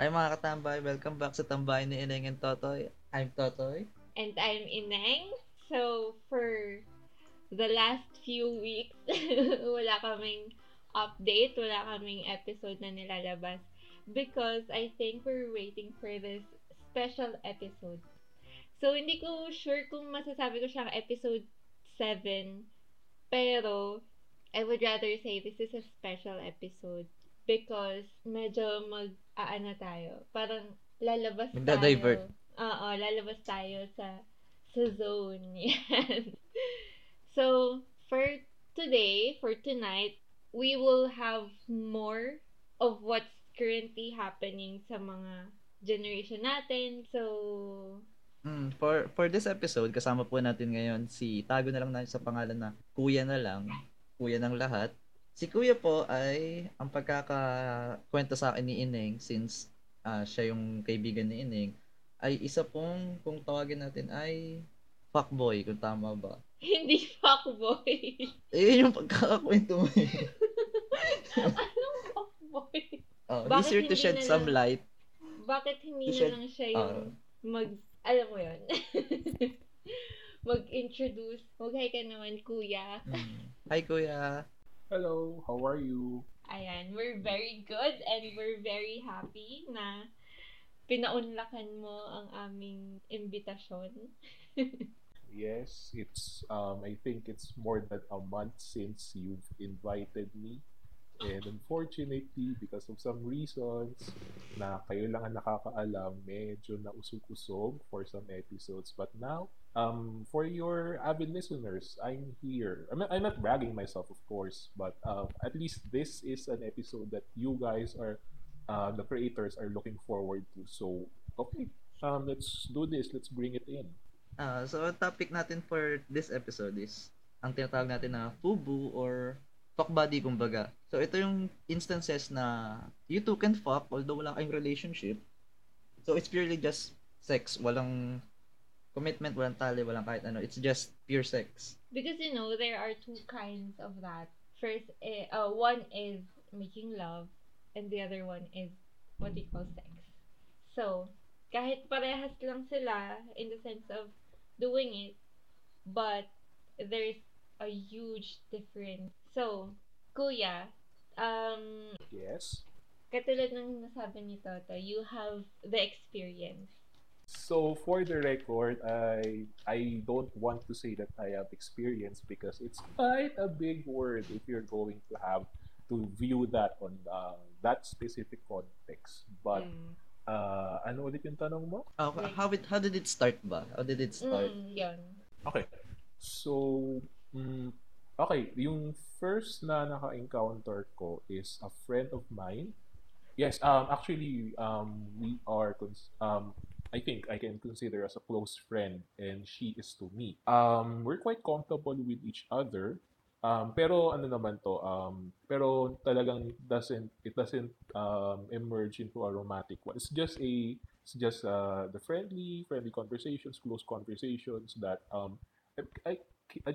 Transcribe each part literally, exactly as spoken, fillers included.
Hi mga katambay, welcome back sa Tambayan ni Ineng at Totoy. I'm Totoy. And I'm Ineng. So, for the last few weeks, wala kaming update, wala kaming episode na nilalabas. Because I think we're waiting for this special episode. So, hindi ko sure kung masasabi ko siyang episode seven. Pero, I would rather say this is a special episode. Because medyo mag-aano tayo. Parang lalabas Magda-divert. tayo. Oo, lalabas tayo sa, sa zone. Yan. So, for today, for tonight, we will have more of what's currently happening sa mga generation natin. So, mm, for for this episode, kasama po natin ngayon si, tago na lang natin sa pangalan na Kuya na lang, Kuya ng lahat. Si Kuya po ay ang pagkakakwento sa akin ni Ineng, since uh, siya yung kaibigan ni Ineng, ay isa pong, kung tawagin natin, ay fuckboy, kung tama ba? Hindi fuckboy. Eh, yung pagkakakwento mo eh. Anong fuckboy? Oh, he's here to shed some lang, light. Bakit hindi na lang siya yung uh, mag, alam mo yun, mag-introduce. Mag-hi ka naman, Kuya. Hi, Kuya. Hello, how are you? Ayan, we're very good and we're very happy na pinaunlakan mo ang aming imbitasyon. Yes, it's, um, I think it's more than a month since you've invited me. And unfortunately, because of some reasons na kayo lang ang nakakaalam, medyo nausog-usog for some episodes. But now, Um, for your avid listeners, I'm here. I'm not, I'm not bragging myself, of course, but uh, at least this is an episode that you guys are, uh, the creators are looking forward to. So, okay, um, let's do this. Let's bring it in. Uh, so, ang topic natin for this episode is ang tinatawag natin na FuBu or fuck buddy, kumbaga. So, ito yung instances na you two can fuck although wala kayong relationship. So, it's purely just sex. Walang commitment, walang tali, walang kahit ano. It's just pure sex. Because, you know, there are two kinds of that. First, uh, one is making love, and the other one is what they call sex. So, kahit parehas lang sila in the sense of doing it, but there's a huge difference. So, Kuya, um... Yes? Katulad ng nasabi ni Toto, you have the experience. So, for the record, I I don't want to say that I have experience because it's quite a big word if you're going to have to view that on uh, that specific context. But, mm. uh, ano ulit yung tanong mo? Uh, how, it, how did it start ba? How did it start? Mm, yun. Okay. So, mm, okay. Yung first na naka-encounter ko is a friend of mine. Yes, um, actually, um, we are... Cons- um, I think I can consider as a close friend and she is to me. Um, we're quite comfortable with each other. Um, pero ano naman to, um, pero talagang doesn't, it doesn't um, emerge into a romantic one. It's just a, it's just uh, the friendly, friendly conversations, close conversations that um, I, I,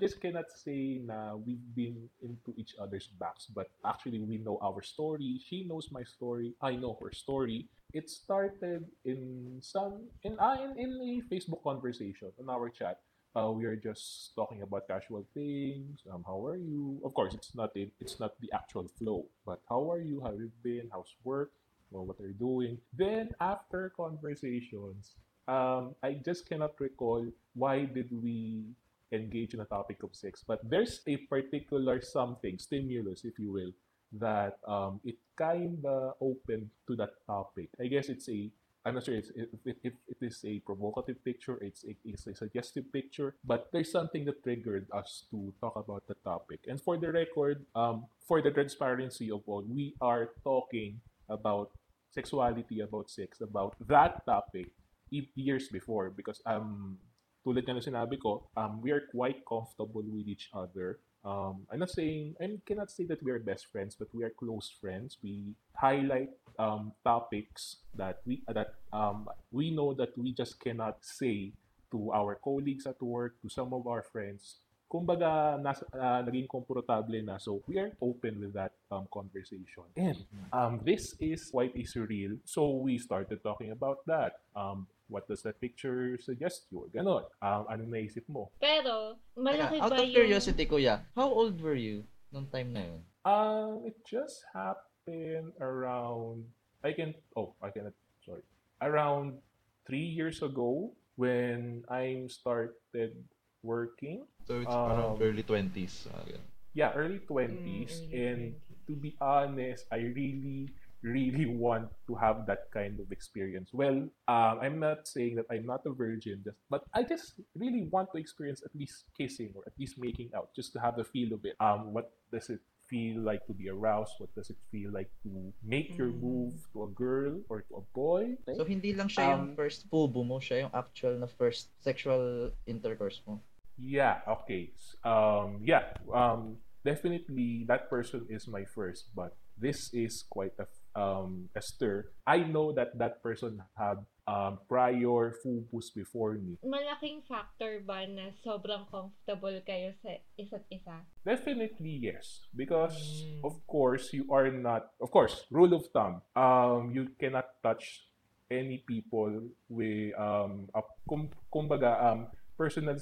I just cannot say na we've been into each other's backs, but actually we know our story. She knows my story. I know her story. It started in some in in, in a Facebook conversation on our chat. Uh, we are just talking about casual things. Um, how are you? Of course, it's not it, it's not the actual flow, but how are you? How have you been? How's work? Well, what are you doing? Then after conversations, um, I just cannot recall why did we engage in a topic of sex, but there's a particular something, stimulus, if you will, that um, it kinda opened to that topic. I guess it's a, I'm not sure if it, it, it, it is a provocative picture, it's a, it's a suggestive picture, but there's something that triggered us to talk about the topic. And for the record, um, for the transparency of all, we are talking about sexuality, about sex, about that topic eight years before, because um, tulad nga na sinabi ko, um, we are quite comfortable with each other. Um, I'm not saying, I cannot say that we are best friends, but we are close friends. We highlight um, topics that we uh, that um, we know that we just cannot say to our colleagues at work, to some of our friends, kumbaga nas, uh, naging komportable na. So we are open with that um, conversation. And um, this is quite a surreal. So we started talking about that. Um, what does that picture suggest you? Ganon. Um, anong naisip mo? Pero, malaki ba yun? Out of curiosity, kuya, how old were you nung time na yun? Um, it just happened around, I can, oh, I cannot, sorry. Around three years ago when I started working. So it's um, around early twenties. Uh, yeah, early twenties. Mm, early and twenties. To be honest, I really, really want to have that kind of experience. Well, um, I'm not saying that I'm not a virgin, just, but I just really want to experience at least kissing or at least making out, just to have the feel of it. Um, what does it feel like to be aroused? What does it feel like to make mm. your move to a girl or to a boy? So, hindi lang siya um, yung first FuBu mo, siya yung actual na first sexual intercourse mo. Yeah, okay. Um, yeah, um, definitely that person is my first, but this is quite a, um, a stir. I know that that person had um, prior FuBus before me. Malaking factor ba na sobrang comfortable kayo sa isa't isa? Definitely yes, because mm. of course you are not, of course, rule of thumb, um, you cannot touch any people with, um, a, kum, kumbaga, um, personal,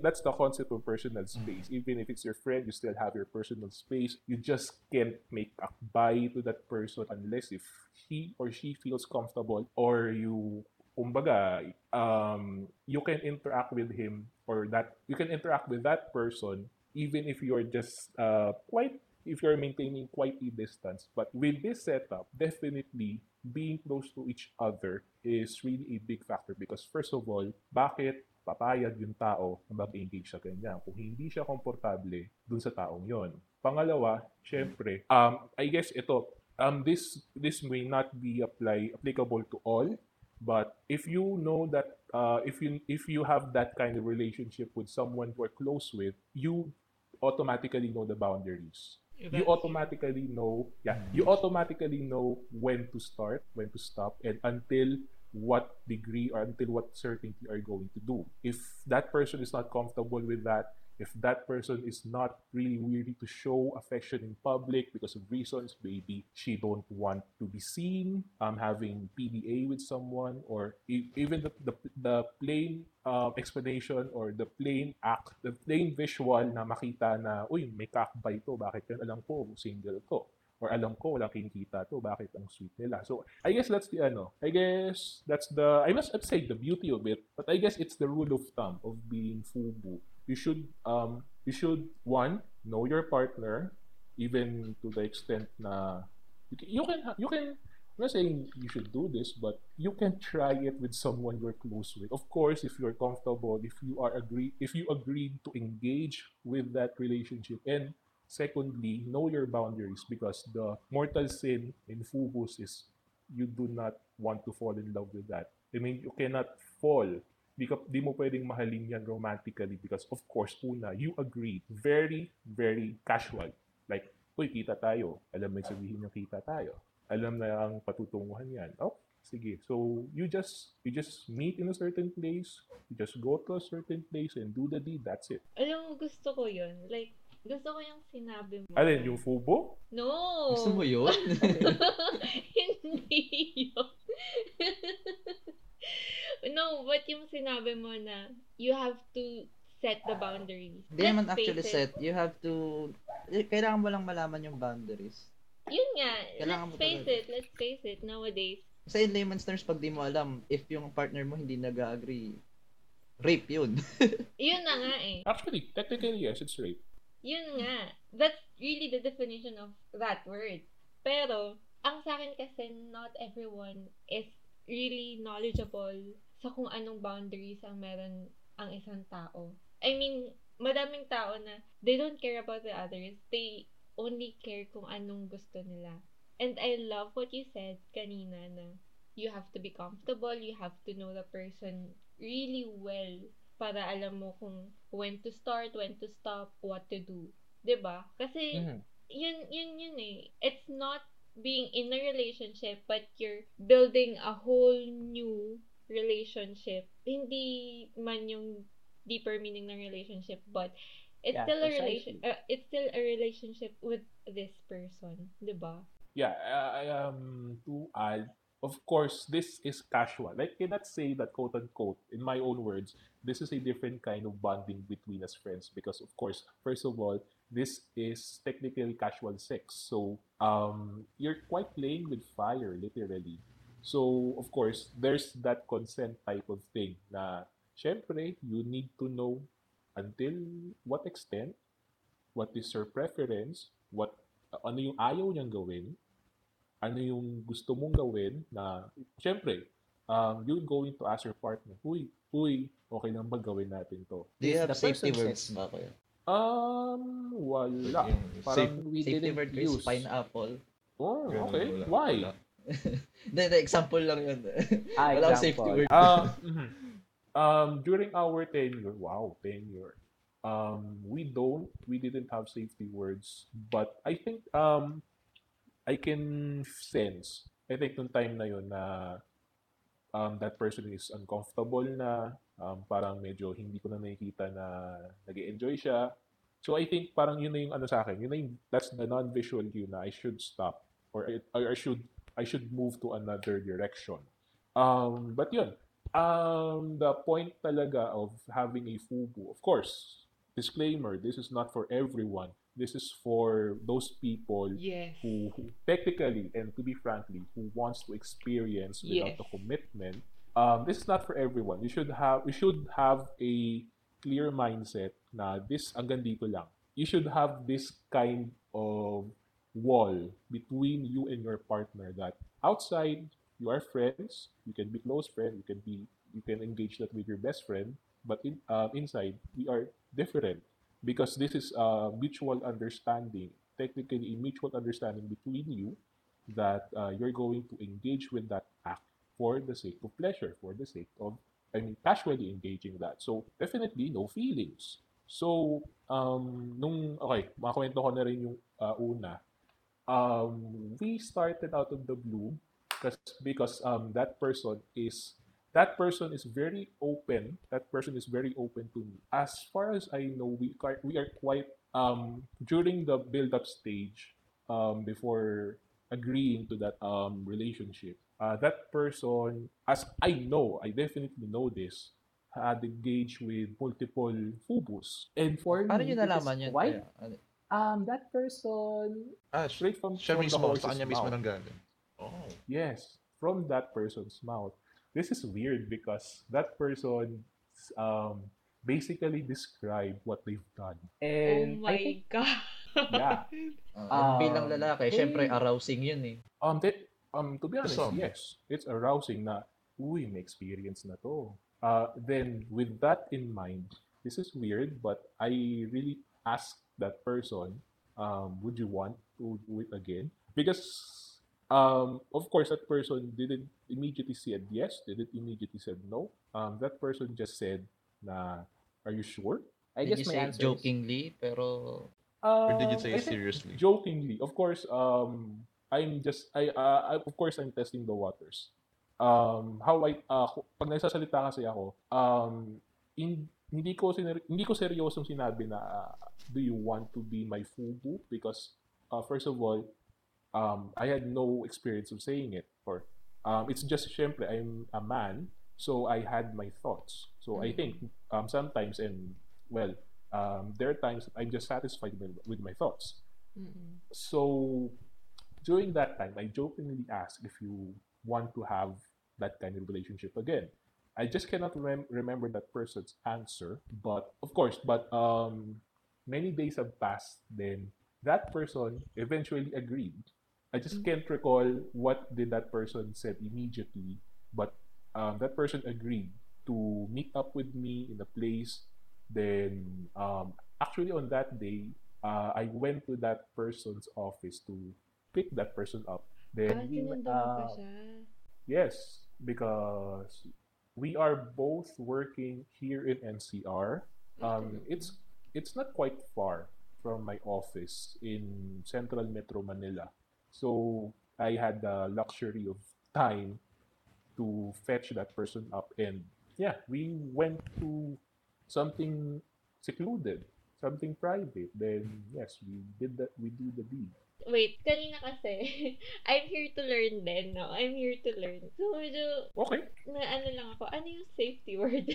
that's the concept of personal space. Even if it's your friend, you still have your personal space. You just can't make akbay to that person unless if he or she feels comfortable, or you, kumbaga, um, you can interact with him or that, you can interact with that person even if you're just uh, quite, if you're maintaining quite a distance. But with this setup, definitely being close to each other is really a big factor because first of all, bakit papayag yung tao na mag-engage sa kanya kung hindi siya komportable dun sa taong yon. Pangalawa, syempre, um, I guess ito, um, this this may not be apply, applicable to all, but if you know that, uh, if you if you have that kind of relationship with someone you're close with, you automatically know the boundaries. You automatically know, yeah, you automatically know when to start, when to stop, and until what degree or until what certainty are going to do. If that person is not comfortable with that, if that person is not really willing to show affection in public because of reasons, maybe she don't want to be seen, um, having P D A with someone, or e- even the the, the plain uh, explanation or the plain act, the plain visual na makita na, uy, may kakbay to, bakit yan? Alam ko, single to. Or alam ko, wala kinikita to, bakit ang sweet nila. So, I guess that's the, ano, I guess that's the, I must say the beauty of it, but I guess it's the rule of thumb of being FuBu. You should, um, you should, one, know your partner, even to the extent na, you can, you can, you can I'm not saying you should do this, but you can try it with someone you're close with. Of course, if you're comfortable, if you are agree, if you agreed to engage with that relationship. And secondly, know your boundaries, because the mortal sin in FuBus is you do not want to fall in love with that. I mean, you cannot fall. Di, ka, di mo pwedeng mahalin yan romantically because, of course, una, you agree. Very, very casual. Like, uy, kita tayo. Alam mo yung sabihin niya, kita tayo. Alam na ang patutunguhan yan. Oh, sige. So, you just you just meet in a certain place. You just go to a certain place and do the deed. That's it. Alam mo, gusto ko yun. Like, gusto ko yung sinabi mo. Alin, yung FuBu? No! Gusto mo yun? Hindi yun. No, but yung sinabi mo na you have to set the boundaries. Hindi naman actually set. You have to... Kailangan mo lang malaman yung boundaries. Yun nga. Kailangan let's face talaga. it. Let's face it. Nowadays. Sa in layman's terms, pag di mo alam, if yung partner mo hindi nag-agree, rape yun. Yun na nga eh. Actually, technically yes, it's rape. Yun nga. That's really the definition of that word. Pero, ang sa akin kasi, not everyone is really knowledgeable sa kung anong boundaries ang meron ang isang tao. I mean, madaming tao na they don't care about the others. They only care kung anong gusto nila. And I love what you said kanina na you have to be comfortable, you have to know the person really well. Para alam mo kung when to start, when to stop, what to do. Diba? Kasi, mm-hmm. yun, yun, yun eh. It's not being in a relationship, but you're building a whole new relationship. Hindi man yung deeper meaning ng relationship, but It's yeah, still a relation. Uh, it's still a relationship with this person, di ba? Yeah, I uh, um to add, of course, this is casual. I cannot say that, quote unquote, in my own words, this is a different kind of bonding between us friends because, of course, first of all, this is technically casual sex. So um, you're quite playing with fire, literally. So, of course, there's that consent type of thing na, syempre, you need to know until what extent, what is your preference, what, ano yung ayaw niyang gawin, ano yung gusto mong gawin na, syempre, um, you're going to ask your partner, huy, huy, okay lang ba gawin natin to? Do you have safety words ba kayo? Um, wala. Parang we didn't use. Pineapple. Oh, okay. Why? The, the example lang yun. Ah, walang safety word. Uh, mm-hmm. um, during our tenure, wow, tenure, um, we don't, we didn't have safety words. But I think, um, I can sense, I think nung time na yun na um, that person is uncomfortable na, um, parang medyo hindi ko na nakikita na nag-enjoy siya. So I think parang yun na yung ano sa akin, yun na yung, that's the non-visual cue na I should stop or I, or I should I should move to another direction. Um, but yun, um, the point talaga of having a FuBu, of course, disclaimer, this is not for everyone. This is for those people yes. who, who technically, and to be frankly, who wants to experience without yes. the commitment. Um, this is not for everyone. You should have, you should have a clear mindset na this, hanggang dito lang. You should have this kind of wall between you and your partner that outside you are friends, you can be close friends, you can be you can engage that with your best friend, but in uh, inside we are different because this is a mutual understanding, technically a mutual understanding between you that uh, you're going to engage with that act for the sake of pleasure, for the sake of I mean casually engaging that. So definitely no feelings. So um nung okay, makakwento ko na rin yung uh, una. Um, we started out of the blue because because um that person is that person is very open. That person is very open to me. As far as I know, we we are quite um during the build-up stage um before agreeing to that um relationship. Uh, that person, as I know, I definitely know this, had engaged with multiple FuBus. And for me, why? Um, that person ah, straight from, from the horse's mouth. Oh. Yes, from that person's mouth. This is weird because that person um basically described what they've done. And oh my I think, God. Yeah. Um, bilang lalaki, syempre arousing yun eh. Um, that, um to be honest, so, yes, it's arousing na, uy, may experience na to. Uh, then with that in mind, this is weird but I really asked that person, um, would you want to do it again? Because, um, of course, that person didn't immediately say yes, didn't immediately say no. Um, that person just said, "Nah, are you sure?" I did guess you my say answer jokingly, pero um, or did you say it seriously? Jokingly, of course. Um, I'm just I, uh, I of course I'm testing the waters. Um, how I uh, pag nagsasalita kasi ako, um, in Hindi ko siner- hindi ko seryosong sinabi na uh, do you want to be my FuBu because uh, first of all um I had no experience of saying it or um it's just syempre I'm a man so I had my thoughts. So mm-hmm. I think um sometimes and well um there are times that I'm just satisfied with, with my thoughts. Mm-hmm. So during that time I jokingly asked if you want to have that kind of relationship again. I just cannot rem- remember that person's answer, but of course, but um, many days have passed. Then that person eventually agreed. I just mm-hmm. can't recall what did that person said immediately, but um, that person agreed to meet up with me in a place. Then um, actually on that day, uh, I went to that person's office to pick that person up. Then we went uh, yes, because we are both working here in N C R. Um, it's it's not quite far from my office in Central Metro Manila. So I had the luxury of time to fetch that person up. And yeah, we went to something secluded. something private. Then, yes, we did that. We do the deed. Wait, kanina kasi, I'm here to learn din, no? I'm here to learn. So, medyo, okay. Na, ano lang ako, ano yung safety word?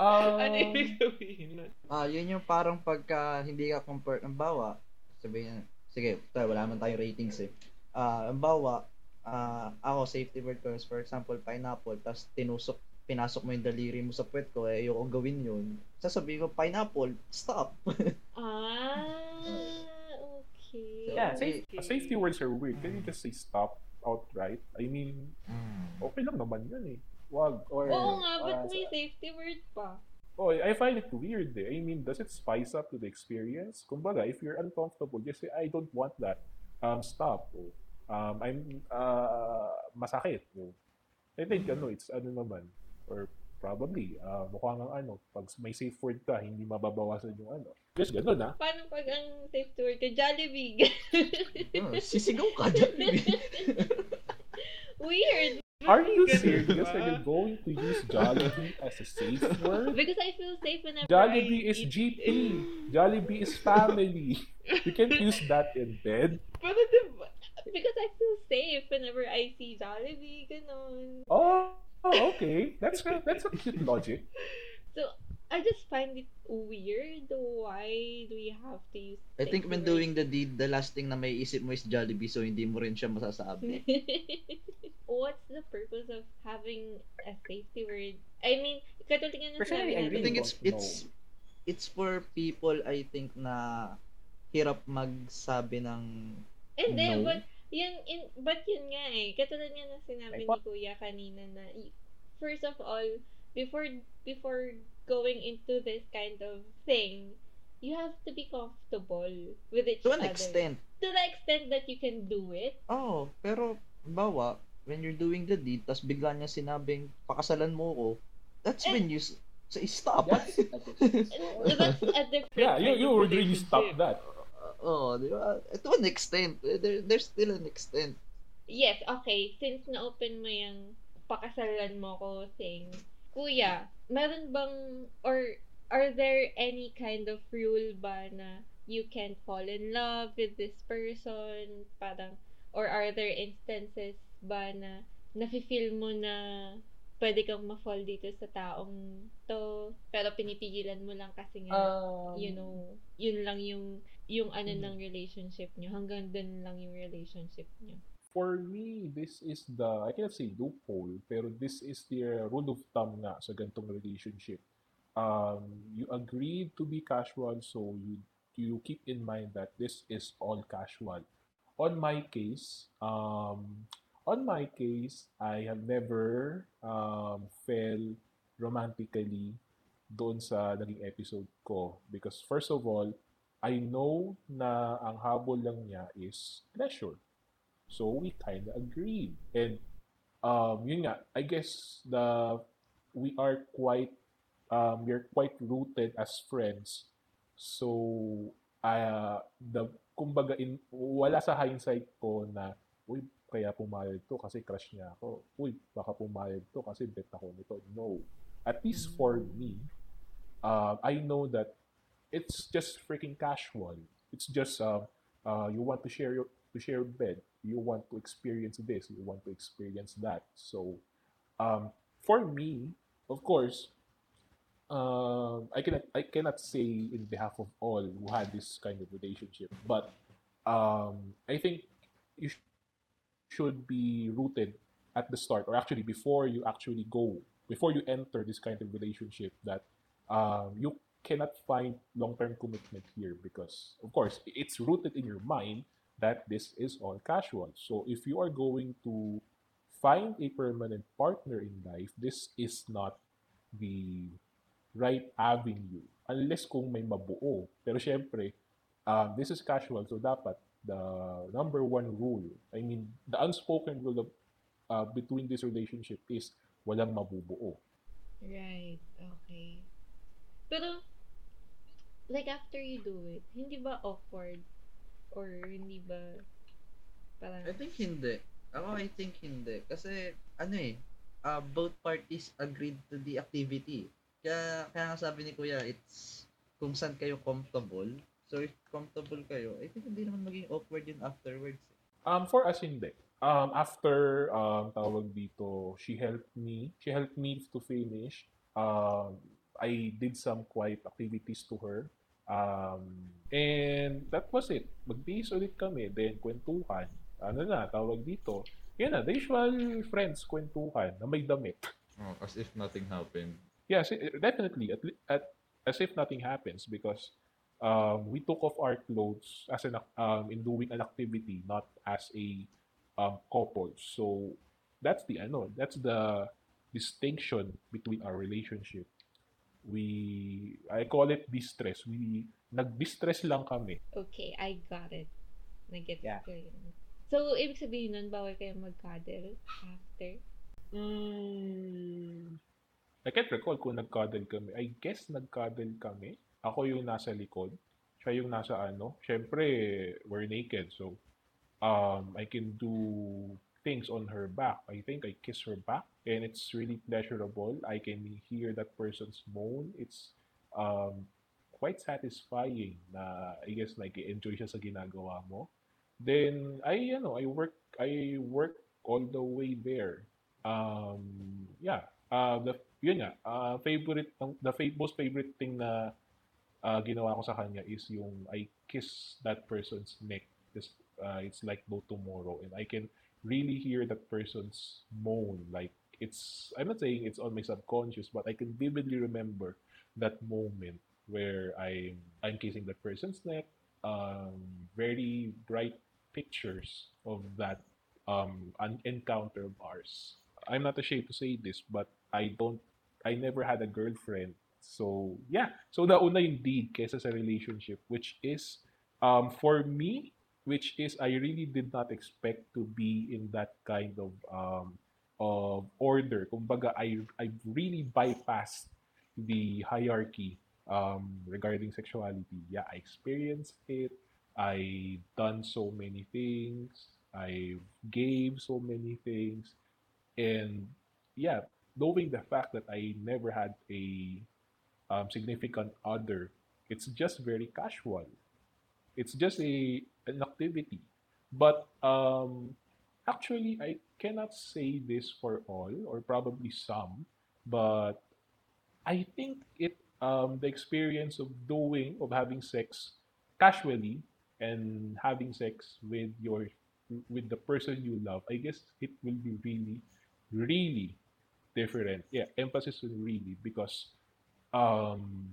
um, ano yung sabihin? Ah, yun yung parang pagka hindi ka comfort, ang bawa, sabihin, sige, wala naman tayong ratings eh. Ah, uh, ang bawa, ah, uh, ako, safety word ko, for example, pineapple, tapos tinusok, pinasok mo yung daliri mo sa puwet ko, eh, ayoko gawin yun. Sasabihin ko, pineapple, stop. Ah, okay. So, yeah, safety, okay. Safety words are weird. Can you just say stop outright? I mean, okay lang naman yun eh. Wag or... Oo nga, but uh, may safety word pa. Oh, I find it weird eh. I mean, does it spice up to the experience? Kumbaga, if you're uncomfortable, just say, I don't want that. Um, stop. Or, um, I'm, uh, masakit. Or, I think, ano, it's ano naman. Or probably, uh, mukha ng ano, pag may safe word ka, hindi mababawasan yung ano. Yes, gano'n ah. Paano pag ang safe word ka? Jollibee. uh, sisigaw ka, Jollibee. Weird. Are you serious? Are you going to use Jollibee as a safe word? Because I feel safe whenever Jollibee I is eat. G P. Jollibee is family. You can't use that in bed. Pero diba? Because I feel safe whenever I see Jollibee. Gano'n. Oh, oh okay. That's a, that's a cute logic. So, I just find it weird. Why do we have to use... I think when doing the deed, the last thing na may isip mo is Jollibee, so hindi mo rin siya masasabi. What's the purpose of having a safety word? I mean, katulad nga na sabi natin. I think it's, it's, it's for people, I think, na hirap magsabi ng hindi, no. But yun, in, but yun nga eh. Katulad nga na sinabi ni Kuya kanina na, first of all, before before... going into this kind of thing, you have to be comfortable with each other. To an extent. To the extent that you can do it. Oh, pero bawa, when you're doing the deed, tas bigla niya sinabing, pakasalan mo ko, that's and, when you say, stop. Yes. That's a different yeah, you, you would really stop that. Oh, di ba? To an extent. There, there's still an extent. Yes, okay. Since na-open mo yung pakasalan mo ko thing, Kuya, meron bang, or are there any kind of rule ba na you can't fall in love with this person? Parang, or are there instances ba na nafe-feel mo na pwede kang ma-fall dito sa taong to, pero pinipigilan mo lang kasi nga, um, you know, yun lang yung, yung ano hmm. ng relationship nyo, hanggang dun lang yung relationship nyo. For me, this is the, I cannot say loophole, pero this is the rule of thumb nga sa ganitong relationship. Um, you agreed to be casual, so you you keep in mind that this is all casual. On my case, um, on my case, I have never um, fell romantically doon sa naging episode ko. Because first of all, I know na ang habol lang niya is pleasure. So, we kind of agreed. And, um, yun nga, I guess the, we are quite, um, we are quite rooted as friends. So, uh, the, kumbaga, in, wala sa hindsight ko na, uy, kaya pumayag to kasi crush niya ako. Uy, baka pumayag to kasi bet ako nito. No. At least for me, uh, I know that it's just freaking casual. It's just, uh, uh, you want to share your, to share bed. You want to experience this, you want to experience that. So, um, for me, of course, um, I cannot I cannot say in behalf of all who had this kind of relationship, but um, I think you sh- should be rooted at the start, or actually before you actually go, before you enter this kind of relationship, that um, you cannot find long-term commitment here because, of course, it's rooted in your mind that this is all casual. So if you are going to find a permanent partner in life, this is not the right avenue. Unless kung may mabuo. Pero syempre, um, this is casual. So dapat, the number one rule, I mean, the unspoken rule of, uh, between this relationship is walang mabubuo. Right. Okay. Pero, like after you do it, hindi ba awkward? Or hindi ba parang... I think hindi. Ako, I think hindi. Kasi, ano eh, uh, both parties agreed to the activity. Kaya, kaya nga sabi ni Kuya, it's kung saan kayo comfortable. So if comfortable kayo, I think hindi naman maging awkward yun afterwards. Um, for us, hindi. Um, after, um, tawag dito, she helped me. She helped me to finish. Um, I did some quiet activities to her. Um, and that was it. Mag-bees ulit kami, then kwentuhan. Ano na, tawag dito. Yan na, the usual friends, kwentuhan, na may damit. Oh, as if nothing happened. Yes, definitely. At, at, as if nothing happens because Um, we took off our clothes as an um, in doing an activity, not as a um, couple. So that's the ano, that's the distinction between our relationship. We I call it distress. We nag-distress lang kami. Okay, I got it. Nag-get yeah. ko yun. So ibig sabihin nun, bawal kayo mag-cuddle after? Mm, I can't recall kung nag-cuddle kami. I guess nag-cuddle kami. Ako yung nasa likod, siya yung nasa ano. Siyempre, we're naked. So, um, I can do things on her back. I think I kiss her back. And it's really pleasurable. I can hear that person's moan. It's um, quite satisfying na, I guess, like, enjoy siya sa ginagawa mo. Then, I, you know, I work, I work all the way there. Um, yeah. Uh, the, yun nga, uh, favorite, the most favorite thing na Uh, ginawa ko sa kanya is yung I kiss that person's neck. Just, uh, it's like no tomorrow. And I can really hear that person's moan. Like, it's, I'm not saying it's on my subconscious, but I can vividly remember that moment where I'm, I'm kissing that person's neck. Um, very bright pictures of that um, an encounter of ours. I'm not ashamed to say this, but I don't, I never had a girlfriend. So, yeah. So, nauna yung deed kesa sa relationship, which is, um, for me, which is, I really did not expect to be in that kind of um, of order. Kumbaga, I, I really bypassed the hierarchy um, regarding sexuality. Yeah, I experienced it. I done so many things. I gave so many things. And, yeah, knowing the fact that I never had a Um, significant other, it's just very casual. It's just a an activity. But um, actually, I cannot say this for all, or probably some, but I think it um, the experience of doing, of having sex casually and having sex with your with the person you love, I guess it will be really, really different. Yeah, emphasis on really, because Um,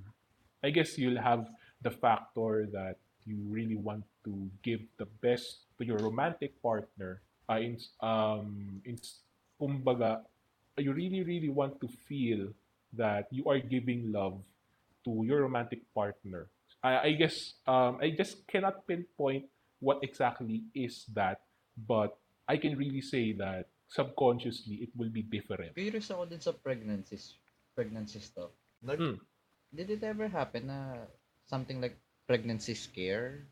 I guess you'll have the factor that you really want to give the best to your romantic partner. Uh, in, um, in, kumbaga, you really, really want to feel that you are giving love to your romantic partner. I, I guess um, I just cannot pinpoint what exactly is that, but I can really say that subconsciously it will be different. Curious ako din sa pregnancies, pregnancy stuff. Like, mm. Did it ever happen na something like pregnancy scare?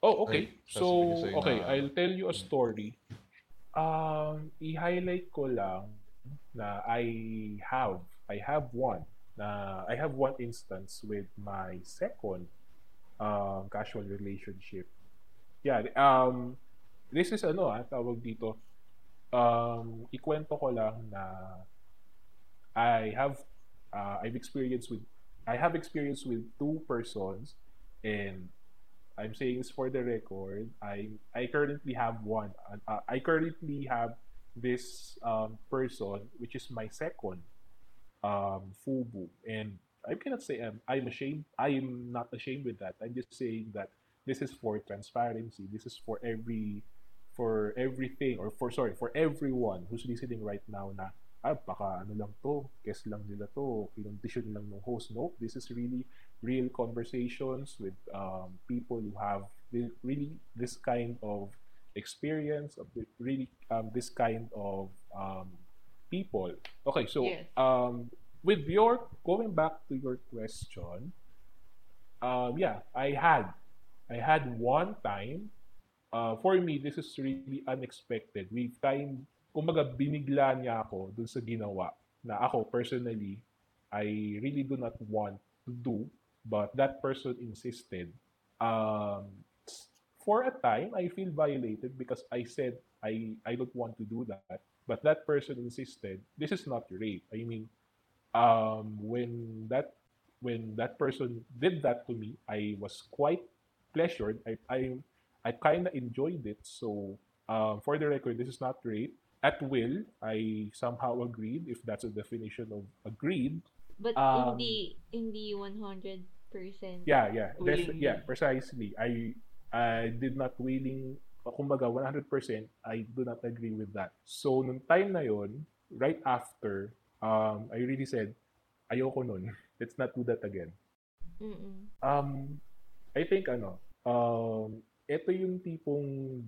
Oh, okay. Ay, so, okay, na... I'll tell you a story. Um, i-highlight ko lang na I have, I have one, na I have one instance with my second um, casual relationship. Yeah, um, this is ano, ah, tawag dito. Um, ikwento ko lang na I have Uh, I've experienced with, I have experience with two persons, and I'm saying this for the record. I I currently have one. Uh, I currently have this um, person, which is my second, um, FuBu, and I cannot say I'm, I'm ashamed. I am not ashamed with that. I'm just saying that this is for transparency. This is for every, for everything, or for sorry, for everyone who's listening right now. Na. Ah, baka ano lang to, guess lang nila to, kinondisyon lang ng host. No, this is really real conversations with um, people who have really this kind of experience, of really um, this kind of um, people. Okay, so yes. um, with your, going back to your question, um, yeah, I had, I had one time, uh, for me, this is really unexpected. We've time Kumbaga, binigla niya ako dun sa ginawa na ako, personally, I really do not want to do But that person insisted. Um, for a time, I feel violated because I said I, I don't want to do that. But that person insisted, this is not rape. I mean, um, when that when that person did that to me, I was quite pleasured. I I, I kind of enjoyed it. So um, for the record, this is not rape. At will, I somehow agreed, if that's a definition of agreed. But um, in the in the one hundred percent. Yeah, yeah. That's, yeah, precisely. I I did not willing, kumbaga one hundred percent, I do not agree with that. So, nung time na yon, right after, um, I really said, ayoko nun. Let's not do that again. Mm-mm. Um, I think, ano, um, ito yung tipong,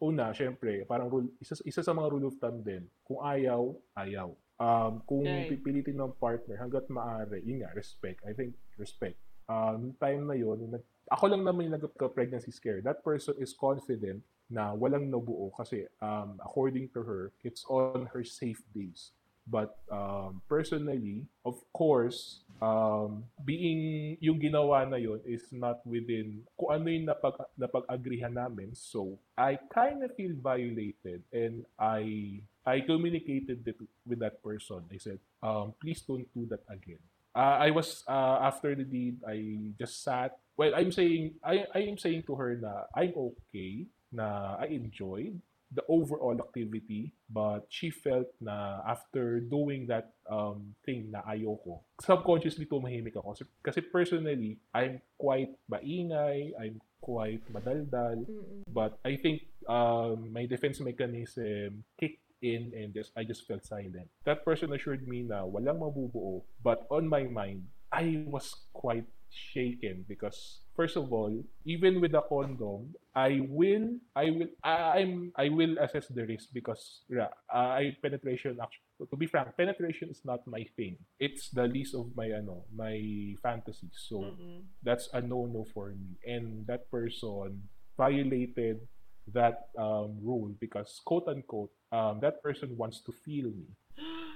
una, syempre, parang rule, isa, isa sa mga rule of thumb din, kung ayaw, ayaw. Um, kung okay. pipilitin ng partner hanggat maaari, yun nga, respect. I think, respect. Um, time na yun, nag, ako lang naman yung nagka-pregnancy scare. That person is confident na walang nabuo kasi um, according to her, it's on her safe days. But um, personally, of course, um, being yung ginawa na yun is not within kung ano yung napag, napag-agrihan namin. So, I kind of feel violated and I... I communicated it with that person. I said, um, please don't do that again. Uh, I was, uh, after the deed, I just sat. Well, I'm saying, I, I am saying to her na I'm okay, na I enjoyed the overall activity, but she felt na after doing that um, thing na ayoko, subconsciously tumahimik ako. Kasi personally, I'm quite maingay, I'm quite madaldal, mm-mm. but I think um, my defense mechanism kicked in and just I just felt silent. That person assured me na walang mabubuo, but on my mind, I was quite shaken because first of all, even with a condom, I will I will I, I'm I will assess the risk because uh, I penetration actually, to be frank, penetration is not my thing. It's the least of my ano, my fantasies. So mm-hmm. that's a no-no for me. And that person violated that um, rule because quote unquote um, that person wants to feel me,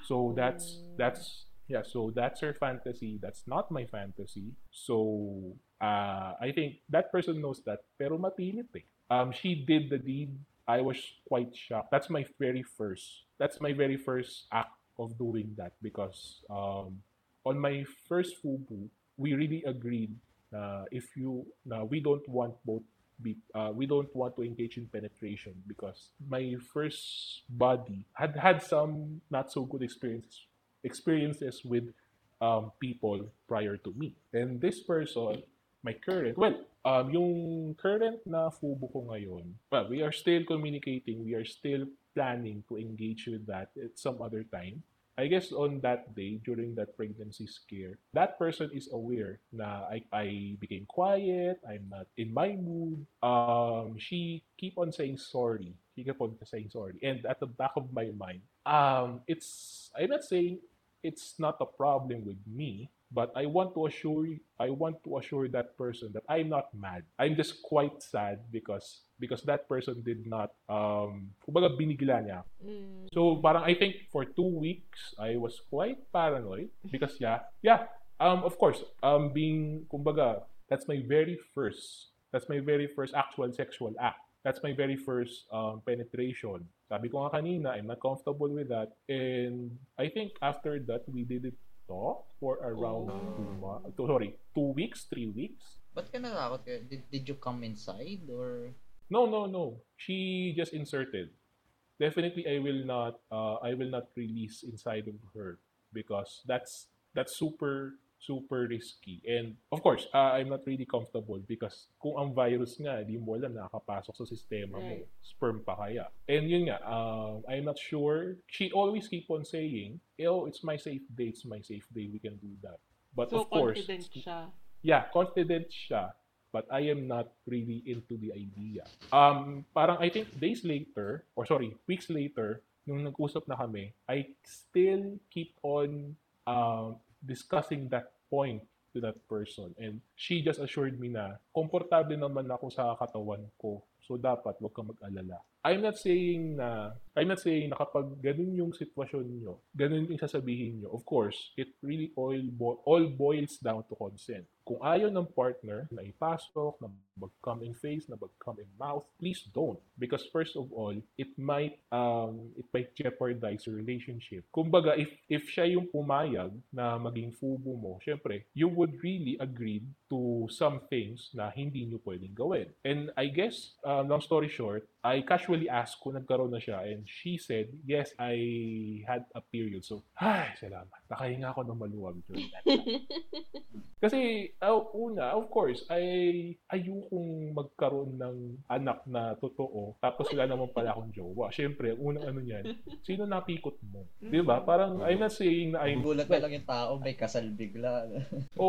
so that's that's yeah so that's her fantasy, that's not my fantasy. So uh, I think that person knows that pero mapilit eh. Um, she did the deed. I was quite shocked. That's my very first that's my very first act of doing that because um, on my first FuBu we really agreed uh, if you uh, we don't want both Be, uh, we don't want to engage in penetration because my first body had had some not so good experiences experiences with um, people prior to me. And this person, my current, well, um, yung current na FuBu ko ngayon, well, we are still communicating, we are still planning to engage with that at some other time. I guess on that day, during that pregnancy scare, that person is aware na I, I became quiet, I'm not in my mood. Um, she keep on saying sorry. She kept on saying sorry. And at the back of my mind, um, it's I'm not saying it's not a problem with me, but I want to assure I want to assure that person that I'm not mad. I'm just quite sad because because that person did not, um, kumbaga binigla niya. Mm. So, parang I think for two weeks, I was quite paranoid because yeah, yeah, um, of course, um, being, kumbaga, that's my very first, that's my very first actual sexual act. That's my very first um, penetration. Sabi ko nga kanina, I'm not comfortable with that. And I think after that, we did it talk for around oh. two, uh, two, sorry, two weeks, three weeks. Ba't ka nalakot? Did, did you come inside or... No, no, no. She just inserted. Definitely, I will not. Uh, I will not release inside of her because that's that's super super risky. And of course, uh, I'm not really comfortable because kung ang virus nga, di mo alam nakakapasok sa sistema mo. Sperm pa kaya. And yun nga, um, I'm not sure. She always keep on saying, "Oh, it's my safe day. It's my safe day. We can do that." But so of course, confident siya. Yeah, confident siya. But I am not really into the idea. Um, parang I think days later, or sorry, weeks later, nung nag-usap na kami, I still keep on um, discussing that point to that person. And she just assured me na, komportable naman ako sa katawan ko. So dapat wag kang mag-alala. I'm not saying na I'm not saying na kapag ganun yung sitwasyon nyo, ganun yung sasabihin nyo. Of course, it really all, bo- all boils down to consent. Kung ayaw ng partner na ipasok, na mag-come in face, na mag-come in mouth, please don't. Because first of all, it might um it might jeopardize your relationship. Kumbaga, if if siya yung pumayag na maging FuBu mo, syempre, you would really agree to some things na hindi nyo pwedeng gawin. And I guess, uh, long story short, I casually asked kung nagkaroon na siya and she said, yes, I had a period. So, ay, salamat. Nakahinga ako ng maluwag. Kasi, oh, una, of course, ay ayokong magkaroon ng anak na totoo tapos wala naman pala akong jowa. Siyempre, ang unang ano niyan, sino napikot mo? Diba? Parang, I'm not saying na I'm... Bulat na lang yung tao, may kasal bigla. Oo,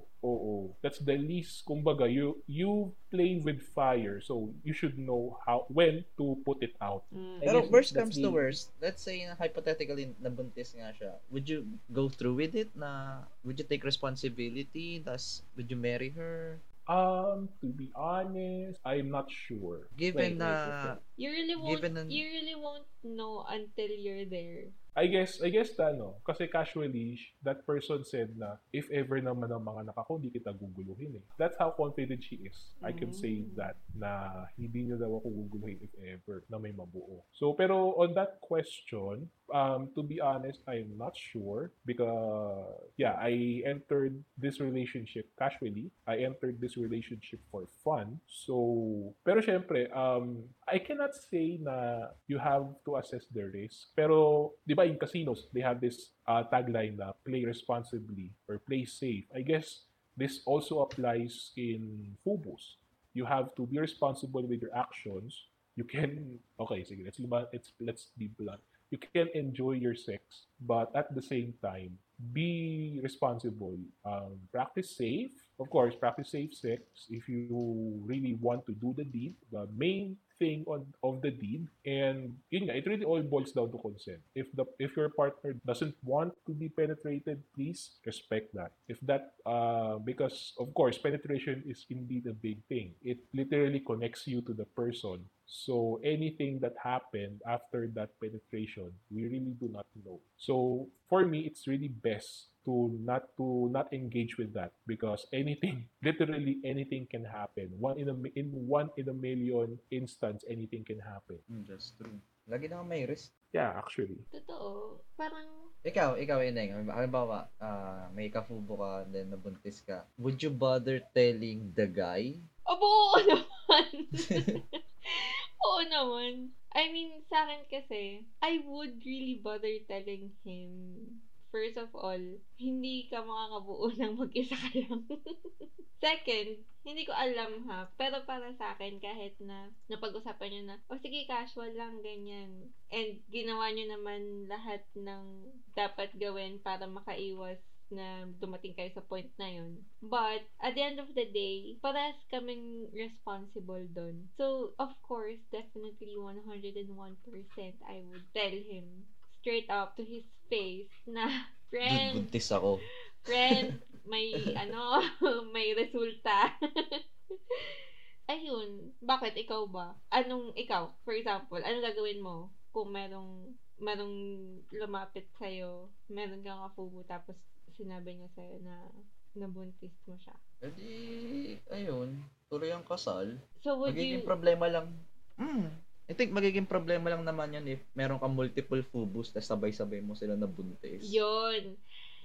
oo. Oo. That's the least. Kumbaga, you you play with fire. So, you should know how when to put it out. Mm. Pero worst comes to worst, let's say na hypothetically nabuntis nga siya. Would you go through with it? Na would you take responsibility? Thus, would you marry her? Um, to be honest, I'm not sure. Given na... You really won't, an... you really won't know until you're there. I guess, I guess na, no? Kasi casually, that person said na, if ever naman ang mga anak ako, hindi kita guguluhin eh. That's how confident she is. Mm-hmm. I can say that, na hindi niyo daw ako guguluhin if ever, na may mabuo. So, pero on that question, um, to be honest, I'm not sure because, yeah, I entered this relationship casually. I entered this relationship for fun. So, pero syempre, um, I cannot say na you have to assess the risk. Pero, di ba, in casinos, they have this uh, tagline na play responsibly or play safe. I guess this also applies in FuBus. You have to be responsible with your actions. You can, okay, sige, let's, let's, let's be blunt. You can enjoy your sex, but at the same time, be responsible. Um, practice safe. Of course, practice safe sex if you really want to do the deed. The main thing on of the deed, and yun nga, it really all boils down to consent. If the if your partner doesn't want to be penetrated, please respect that. If that uh because of course penetration is indeed a big thing. It literally connects you to the person. So anything that happened after that penetration, we really do not know. So for me, it's really best to not to not engage with that because anything, literally anything can happen. One in a in one in a million instance, anything can happen. Mm, that's true. Lagi na may risk. Yeah, actually. Totoo. Parang... Ikaw, ikaw, Ineng. Halimbawa, uh, may kafubo ka, then nabuntis ka. Would you bother telling the guy? Abo, oo naman. Oo naman. I mean, sa akin kasi, I would really bother telling him. First of all, hindi ka makakabuo ng mag-isa ka lang. Second, hindi ko alam ha, pero para sa akin kahit na napag-usapan nyo na, o oh, sige casual lang, ganyan. And ginawa nyo naman lahat ng dapat gawin para makaiwas na dumating kayo sa point na yun. But, at the end of the day, parehas kaming responsible dun. So, of course, definitely one hundred one percent I would tell him straight up to his face na, friend, buntis ako. Friend, may, ano, may resulta. Ayun, bakit? Ikaw ba? Anong, ikaw, for example, anong gagawin mo kung merong, merong lumapit sa'yo, meron kang kafubo, tapos sinabi niya sa'yo na nabuntis mo siya? E di, ayun, tuloy ang kasal. So would magiging you... problema lang. Mm, I think magiging problema lang naman yun if meron kang multiple FuBus tapos sabay-sabay mo sila nabuntis. Yun.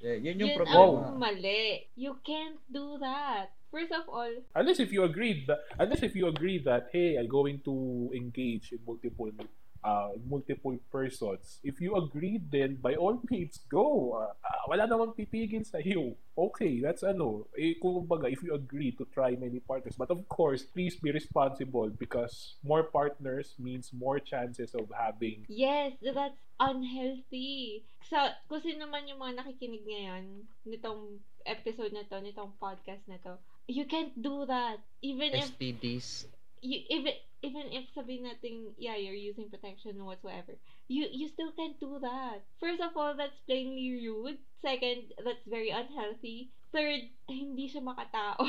Yeah, yun yung yun problema. Ang mali. You can't do that. First of all, unless if you agree that, unless if you agree that, hey, I'm going to engage in multiple Uh, multiple persons. If you agree, then by all means, go. Uh, uh, wala namang pipigil sa iyo. Okay, that's ano. Eh, kung baga, if you agree to try many partners. But of course, please be responsible because more partners means more chances of having... Yes, that's unhealthy. So, kung sino man yung mga nakikinig ngayon nitong episode na to, nitong podcast na to, you can't do that. Even if... S T Ds. You, even... Even if sabihin natin, yeah, you're using protection whatsoever, you you still can't do that. First of all, that's plainly rude. Second, that's very unhealthy. third, hindi siya makatao.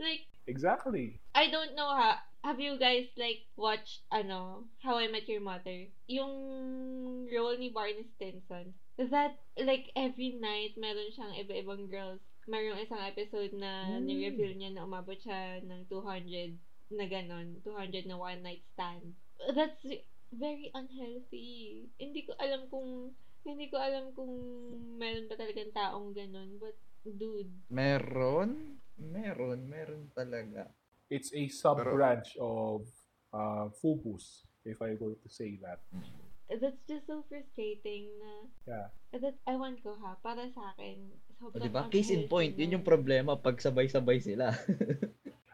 Like, exactly. I don't know ha. Have you guys, like, watched, ano, How I Met Your Mother? Yung role ni Barney Stinson. That, like, every night, meron siyang iba-ibang girls. Mayroong isang episode na mm. ni-reveal niya na umabot siya ng two hundred na ganon. two hundred na one-night stand. That's very unhealthy. Hindi ko alam kung, hindi ko alam kung meron ba talagang taong ganon. But, dude. Meron? Meron. Meron talaga. It's a sub-branch of uh, FuBu's, if I were to say that. That's just so frustrating na... Yeah. That, I want ko ha, para sa akin. So, oh, diba? Case in point, yun yung problema pag sabay-sabay sila.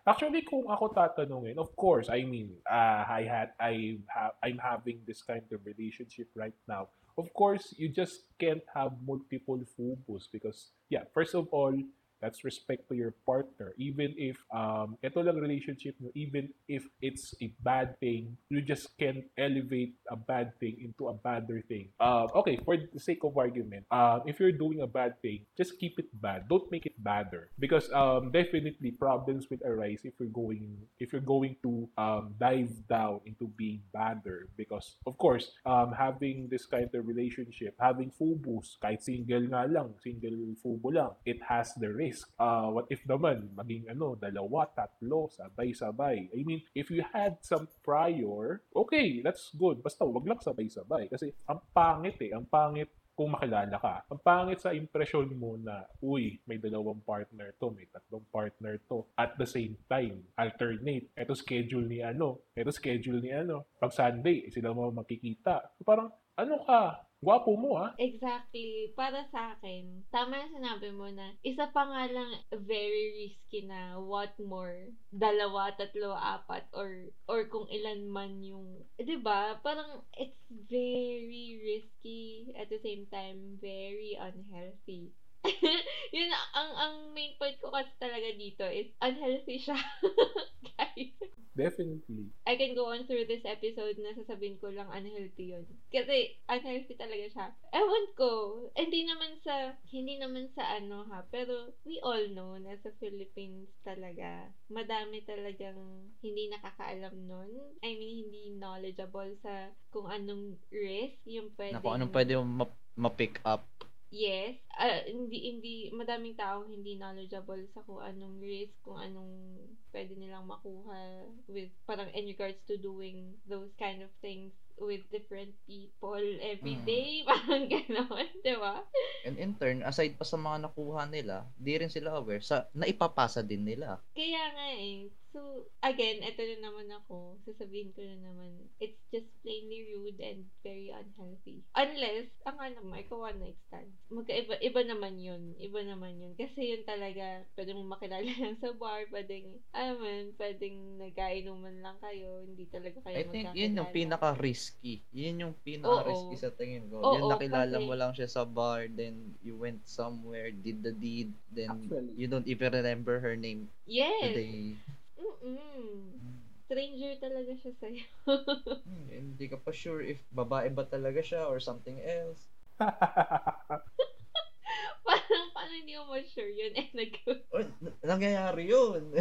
Actually, kung ako tatanungin, of course, I mean, uh, I had, I ha- I'm having this kind of relationship right now. Of course, you just can't have multiple FuBu's because, yeah, first of all, that's respect to your partner. Even if, um, ito lang relationship nyo, even if it's a bad thing, you just can't elevate a bad thing into a badder thing. Uh, okay, for the sake of argument, uh, if you're doing a bad thing, just keep it bad. Don't make it badder. Because um, definitely problems will arise if you're going, if you're going to um, dive down into being badder. Because, of course, um, having this kind of relationship, having FuBu's, kahit single nga lang, single FuBu lang, it has the risk. Uh, what if naman, maging ano, dalawa, tatlo, sabay-sabay. I mean, if you had some prior, okay, that's good. Basta wag lang sabay-sabay. Kasi ang pangit eh. Ang pangit kung makilala ka. Ang pangit sa impression mo na, uy, may dalawang partner to, may tatlong partner to. At the same time, alternate. Eto schedule ni ano. Eto schedule ni ano. Pag Sunday, sila mo makikita. So, parang, ano ka? Gwapo mo, ha? Exactly. Para sa akin, tama yung sinabi mo na isa pa nga lang very risky na what more? Dalawa, tatlo, apat, or or kung ilan man yung... Diba? Parang it's very risky at the same time, very unhealthy. Yun, ang ang main point ko kasi talaga dito is unhealthy siya. Guys. Definitely. I can go on through this episode na sasabihin ko lang unhealthy yun. Kasi unhealthy talaga siya. Ewan ko. Hindi naman sa, hindi naman sa ano ha. Pero we all know na sa Philippines talaga, madami talagang hindi nakakaalam nun. I mean, hindi knowledgeable sa kung anong risk yung pwede. Kung anong pwede ma- ma-pick up. Yes, uh, hindi, hindi, madaming tao hindi knowledgeable sa kung anong risk, kung anong pwede nilang makuha with, parang in regards to doing those kind of things with different people every day, mm. parang gano'n, di ba? And in turn, aside pa sa mga nakuha nila, di rin sila aware sa naipapasa din nila. Kaya nga eh. So, again, ito na naman ako. Sasabihin ko na naman, it's just plainly rude and very unhealthy. Unless, ang ano mo, ikaw one night stand. Magkaiba, iba naman yun. Iba naman yun. Kasi yun talaga, pwede mong makilala lang sa bar, pwedeng, alam mo, pwedeng nagkainuman lang kayo, hindi talaga kayo magkakilala. I think yun yung pinaka-risky. Yun yung pinaka-risky sa tingin ko. Oo, yun, nakilala kasi... mo lang siya sa bar, then you went somewhere, did the deed, then actually, you don't even remember her name. Yes! Today. Mm-mm. Stranger talaga siya sa'yo. hmm, hindi ka pa sure if babae ba talaga siya or something else. Parang paano hindi mo sure yun eh nag- oh, n- nangyayari yun.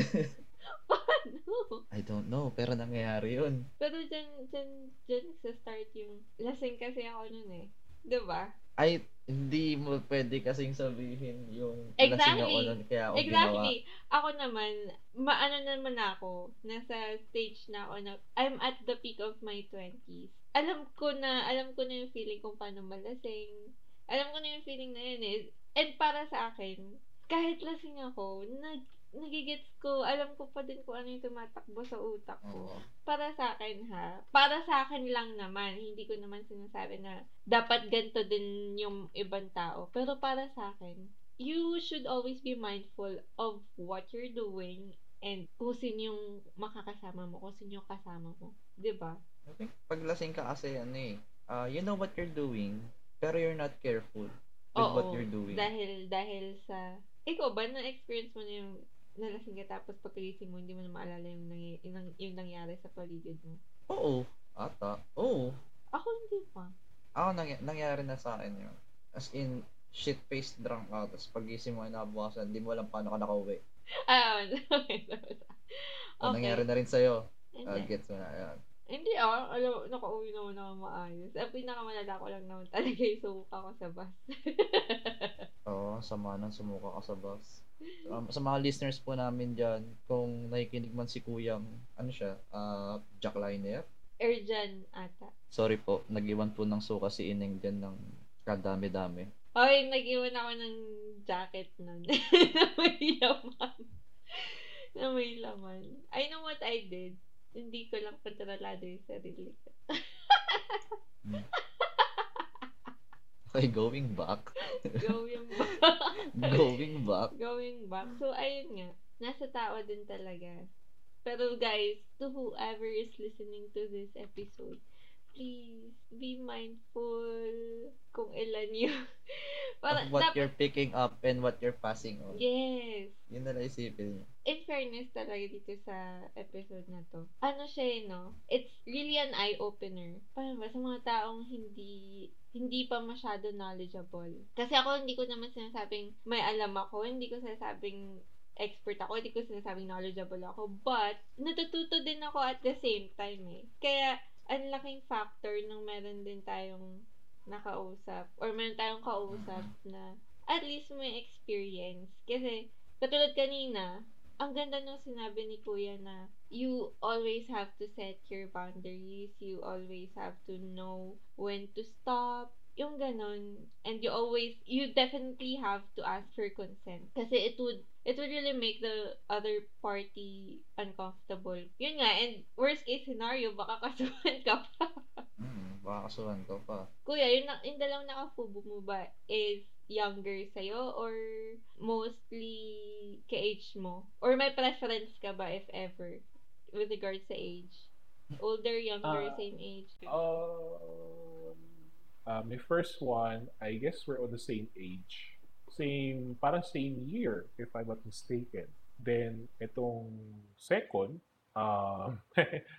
Paano? I don't know, pero nangyayari yun. Pero dyan, dyan, dyan sa start yung lasing kasi ako nun eh. Diba? Ay, hindi mo pwede kasing sabihin yung exactly. Lasing ako nun kaya ako exactly. Ginawa. Ako naman, maano naman ako, nasa stage na ako na, I'm at the peak of my twenties. Alam ko na, alam ko na yung feeling kung paano malasing. Alam ko na yung feeling na yun eh. And para sa akin, kahit lasing ako, nag, nagigets ko, alam ko pa din kung ano yung tumatakbo sa utak ko. Uh-huh. Para sa akin ha, para sa akin lang naman, hindi ko naman sinasabi na dapat ganito din yung ibang tao. Pero para sa akin, you should always be mindful of what you're doing and kung sino yung makakasama mo, kung sino yung kasama mo. Diba? I think pag lasing ka kasi ano eh, uh, you know what you're doing, pero you're not careful with oo, what you're doing. Dahil, dahil sa... Ikaw ba, na-experience mo na yung nalasing ka tapos pagkalising mo, hindi mo na maalala yung, nangy- yung, yung nangyari sa paligid mo? Oo. Ata. Oo. Ako hindi pa. Ako, nangy- nangyari na sa akin yun. As in, shit-faced drunk ka. Tapos pagising mo ay nakabukasan, hindi mo alam paano ka nakauwi. Ayun. Ang nangyari na rin sa'yo. Uh, gets mo na. Ayun. Hindi ah, alam, nakauwi naman ako maayos. Ang pinakamalala ko lang naman talaga yung sumuka ko sa bus. Oo, sama nang sumuka ka sa bus. Um, sa mga listeners po namin dyan, kung nakikinig man si Kuyang, ano siya, uh, Jack Liner? Erjan ata. Sorry po, nag-iwan po ng suka si Ineng dyan ng kadami-dami. Hoy, nag-iwan ako ng jacket nun. Na may laman. Na may laman. I know what I did. Hindi ko lang kontrolado yung sarili ko. hmm. Okay, going back. going back. going back. Going back. So, ayun nga. Nasa tao din talaga. Pero guys, to whoever is listening to this episode, please be mindful kung ilan yung... Para, of what tap- you're picking up and what you're passing on. Yes. Yun na naisipin niya. In fairness talaga dito sa episode na to, ano siya, no? It's really an eye-opener. Parang ba, sa mga taong hindi, hindi pa masyado knowledgeable. Kasi ako, hindi ko naman sinasabing may alam ako, hindi ko sinasabing expert ako, hindi ko sinasabing knowledgeable ako, but natututo din ako at the same time, eh. Kaya, ang laking factor nung meron din tayong nakausap, or meron tayong kausap na at least may experience. Kasi, katulad kanina, ang ganda nung sinabi ni Kuya na you always have to set your boundaries, you always have to know when to stop, yung ganon, and you always, you definitely have to ask for consent. Kasi it would, it would really make the other party uncomfortable. Yun nga, and worst case scenario, baka kasuhan ka pa. mm, baka kasuhan ka pa. Kuya, yung, yung dalawang naka-fubu mo ba is younger sa'yo or mostly ka-age mo? Or may preference ka ba, if ever, with regards sa age? Older, younger, uh, same age? Um, uh, my first one, I guess we're on the same age. Same, parang same year, if I'm not mistaken. Then, itong second, uh,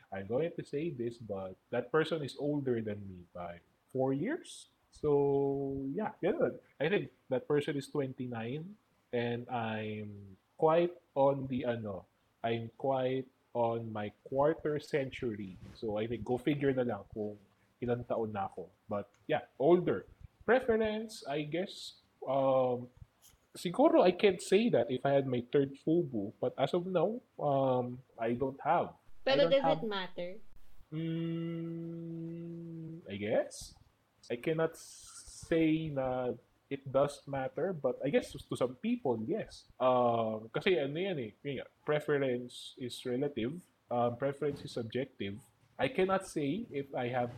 I'm going to say this, but that person is older than me by four years? So, yeah, yeah, I think that person is twenty-nine and I'm quite on the, ano, I'm quite on my quarter century. So, I think, go figure na lang kung ilang taon na ako. But, yeah, older. Preference, I guess, um, siguro I can't say that if I had my third FuBu, but as of now, um, I don't have. Pero don't does have... it matter? Mm, I guess. I cannot say na it does matter, but I guess to some people, yes. Um, kasi ano yan eh, yun, preference is relative, um, preference is subjective. I cannot say if I have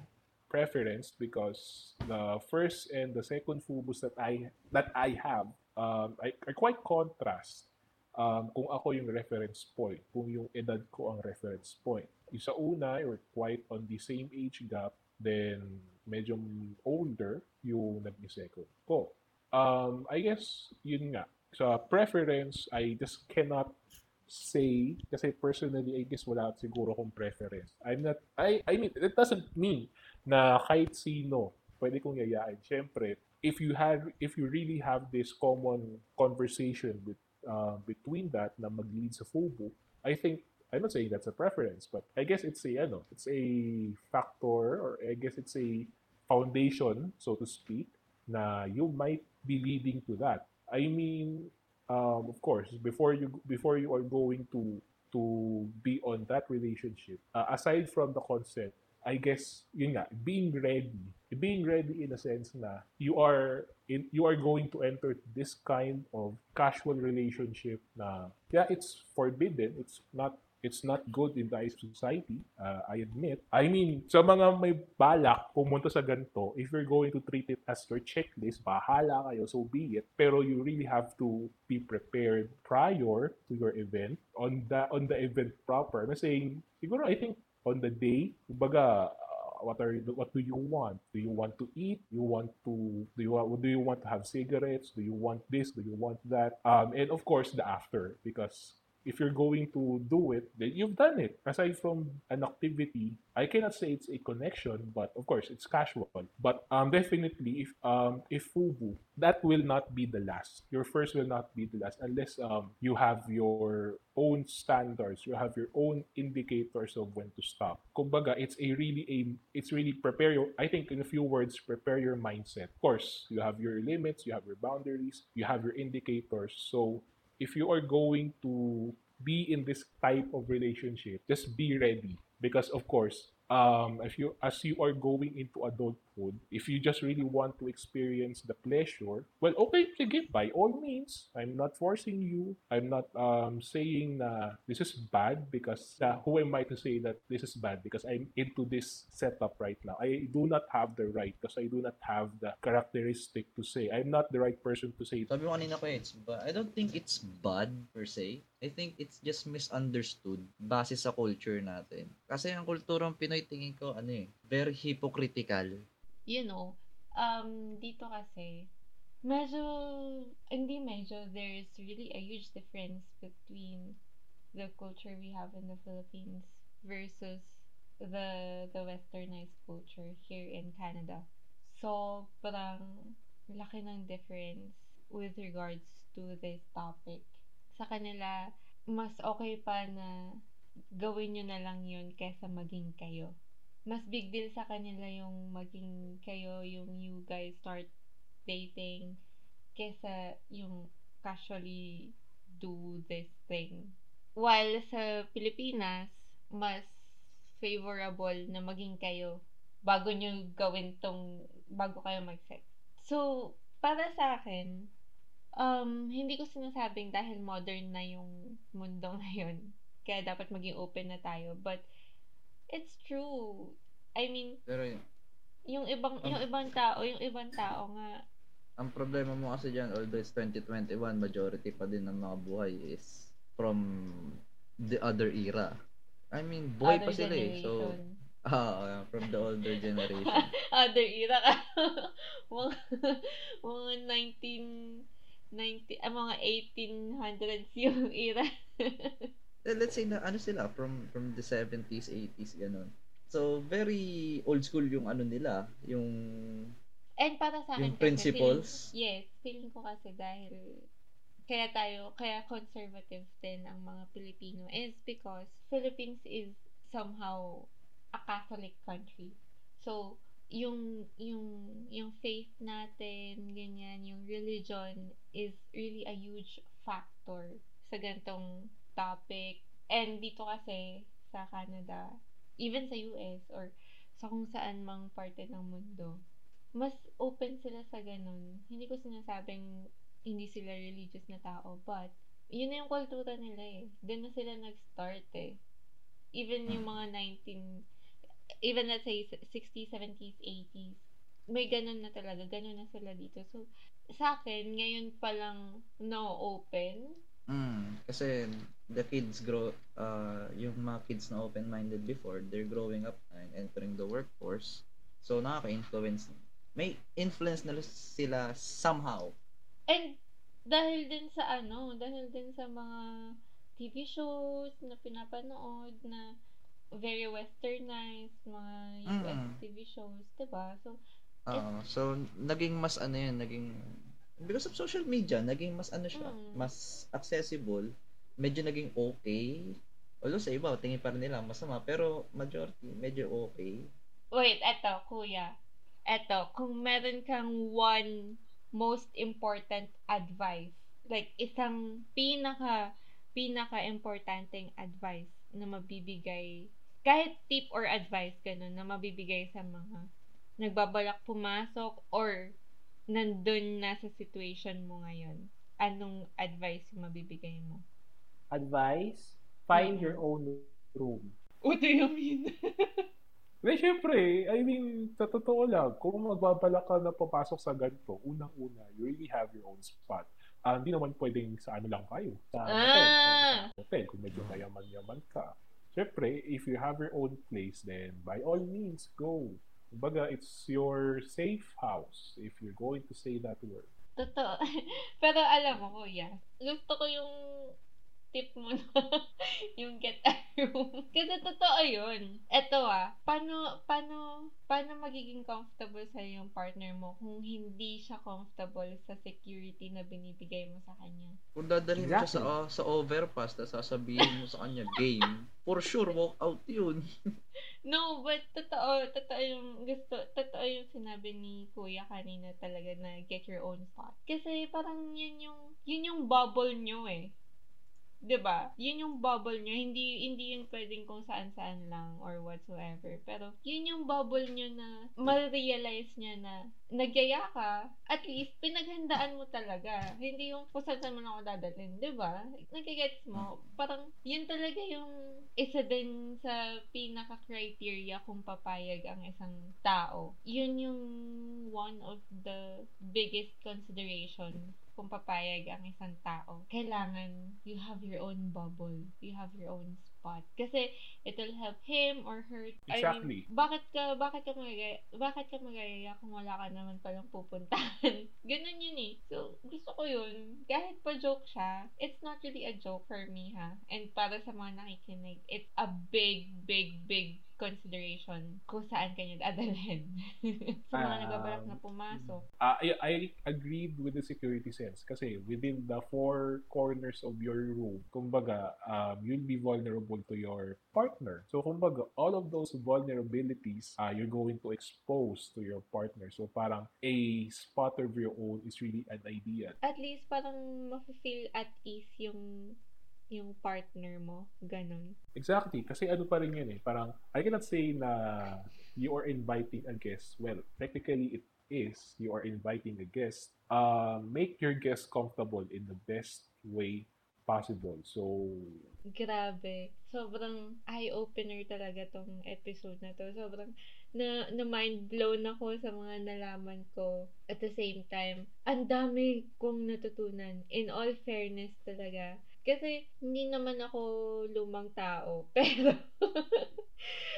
preference because the first and the second FuBus that I that I have um, I, I quite contrast. Um, kung ako yung reference point, kung yung edad ko ang reference point. Yung sa una, we're quite on the same age gap, then medyo older yung nag-second ko. Um, I guess, yun nga. Sa preference, I just cannot say, kasi personally, I guess wala siguro kong preference. I'm not, I, I mean, it doesn't mean na kahit sino, pwede kong yayain. Siyempre, if you have, if you really have this common conversation with, uh, between that na mag-lead sa FuBu, I think, I'm not saying that's a preference, but I guess it's a, ano, it's a factor or I guess it's a foundation, so to speak, na you might be leading to that. I mean, um, of course, before you before you are going to to be on that relationship, uh, aside from the consent, I guess yun nga, being ready, being ready in a sense na you are in, you are going to enter this kind of casual relationship na yeah, it's forbidden, it's not. It's not good in the society, uh, I admit. I mean, sa mga may balak pumunta sa ganito, if you're going to treat it as your checklist, bahala kayo, so be it. Pero you really have to be prepared prior to your event, on the on the event proper. I'm saying, siguro, I think, on the day, kumbaga, uh, what are what do you want? Do you want to eat? You want to do you do you want to have cigarettes? Do you want this? Do you want that? Um, and of course, the after, because if you're going to do it, then you've done it. Aside from an activity, I cannot say it's a connection, but of course, it's casual. But um, definitely, if um, if FuBu, that will not be the last. Your first will not be the last unless um, you have your own standards, you have your own indicators of when to stop. Kumbaga, it's a really aim, it's really prepare your, I think in a few words, prepare your mindset. Of course, you have your limits, you have your boundaries, you have your indicators. So if you are going to be in this type of relationship, just be ready. Because of course, um, if you as you are going into adulthood, if you just really want to experience the pleasure, well, okay, sige, by all means. I'm not forcing you. I'm not um, saying na this is bad because uh, who am I to say that this is bad because I'm into this setup right now. I do not have the right because I do not have the characteristic to say. I'm not the right person to say. Sabi mo kanina ko eh, it's ba- I don't think it's bad per se. I think it's just misunderstood base sa culture natin. Kasi ang kulturang Pinoy tingin ko, ano eh, very hypocritical. You know, um, dito kasi, medyo, hindi medyo, there's really a huge difference between the culture we have in the Philippines versus the the westernized culture here in Canada. So, parang, laki ng difference with regards to this topic. Sa kanila, mas okay pa na gawin nyo na lang yun kaysa maging kayo. Mas big deal sa kanila yung maging kayo, yung you guys start dating kaysa yung casually do this thing. While sa Pilipinas, mas favorable na maging kayo bago nyo gawin tong, bago kayo mag-sex. So, para sa akin, Um, hindi ko sinasabing dahil modern na yung mundo ngayon, kaya dapat maging open na tayo. But, it's true. I mean, pero yun, yung ibang, um, yung ibang tao, yung ibang tao nga. Ang problema mo kasi dyan, although it's twenty twenty-one, majority pa din ng mga buhay is from the other era. I mean, boy other pa sila generation. eh. So, ah, from the older generation. Other era ka. mga, mga nineteen... ninety, ang mga eighteen hundreds yung era. Let's say na ano sila from from the seventies, eighties ganun. So very old school yung ano nila, yung and para sa akin yung principles. Kasi, yes, feeling ko kasi dahil kaya tayo, kaya conservative din ang mga Pilipino is because Philippines is somehow a Catholic country. So yung yung yung faith natin ganyan, yung religion is really a huge factor sa ganitong topic. And dito kasi sa Canada, even sa U S or sa kung saan mang parte ng mundo, mas open sila sa ganun. Hindi ko sinasabing hindi sila religious na tao, but yun na yung kultura nila eh. Doon na sila nag-start eh. Even yung mga nineteen even let's say sixties, seventies, eighties, may ganun na talaga, ganun na sila dito. So, sa akin, ngayon palang no-open. Mm, kasi the kids grow, uh, yung mga kids na open-minded before, they're growing up and entering the workforce. So, nakaka-influence. May influence na sila somehow. And dahil din sa ano, dahil din sa mga T V shows na pinapanood na very westernized, mga U S mm. T V shows, diba? So, uh, so, naging mas ano yan, naging, because of social media, naging mas ano siya, mm. mas accessible, medyo naging okay. Although sa iba, tingin pa rin nila masama, pero majority, medyo okay. Wait, eto, kuya. Eto, kung meron kang one most important advice, like isang pinaka, pinaka-importanting advice na mabibigay, kahit tip or advice ganun, na mabibigay sa mga nagbabalak pumasok or nandun na sa situation mo ngayon, anong advice yung mabibigay mo? Advice? Find mm-hmm. your own room. What do you mean? Well, syempre, I mean, sa totoo lang, kung magbabalak ka na papasok sa ganito, unang-una, you really have your own spot. Uh, hindi naman pwedeng sa ano lang kayo. Sa hotel. Ah! Sa hotel. Kung medyo kayaman-yaman ka. Siyempre, if you have your own place, then by all means, go. Kumbaga, it's your safe house if you're going to say that word. Totoo. Pero alam mo, kuya, gusto ko yung tip mo na yung get a room. Kasi totoo yun. Eto ah, paano, paano, paano magiging comfortable sa'yo yung partner mo kung hindi siya comfortable sa security na binibigay mo sa kanya? Kung dadalhin exactly. siya sa, uh, sa overpass na sasabihin mo sa kanya game, for sure walk out yun. No, but totoo, totoo yung gusto, totoo yung sinabi ni Kuya kanina talaga na get your own spot. Kasi parang yun yung, yun yung bubble nyo eh. 'Di ba? Yun yung bubble nyo, hindi hindi yun pwedeng kung saan-saan lang or whatsoever. Pero yun yung bubble nyo na ma-realize niya na nagyaya ka, at least pinaghandaan mo talaga. Hindi yung kung saan-saan mo lang ako dadalhin, 'di ba? Nagigets mo? Parang yun talaga yung isa din sa pinaka-criteria kung papayag ang isang tao. Yun yung one of the biggest consideration kung papayag ang isang tao. Kailangan you have your own bubble. You have your own spot. Kasi it'll help him or her. Exactly. I mean, bakit ka, bakit ka magaya, bakit ka magaya kung wala ka naman palang pupuntahan? Ganun yun eh. So, gusto ko yun. Kahit pa joke siya, it's not really a joke for me ha. And para sa mga nakikinig, it's a big, big, big consideration kung saan kanya dadalhin. Sa mga um, nagbabalak na pumasok. Uh, I, I agreed with the security sense kasi within the four corners of your room, kumbaga, um, you'll be vulnerable to your partner. So, kumbaga, all of those vulnerabilities uh, you're going to expose to your partner. So, parang a spot of your own is really an idea. At least, parang ma-feel at ease yung yung partner mo, ganun. Exactly, kasi ano pa rin yun eh, parang I cannot say na you are inviting a guest. Well, technically it is, you are inviting a guest. Uh, make your guest comfortable in the best way possible. So, grabe. Sobrang eye-opener talaga tong episode na to. Sobrang na, na mind-blown ako sa mga nalaman ko. At the same time, ang dami kong natutunan. In all fairness talaga. Kasi, hindi naman ako lumang tao. Pero,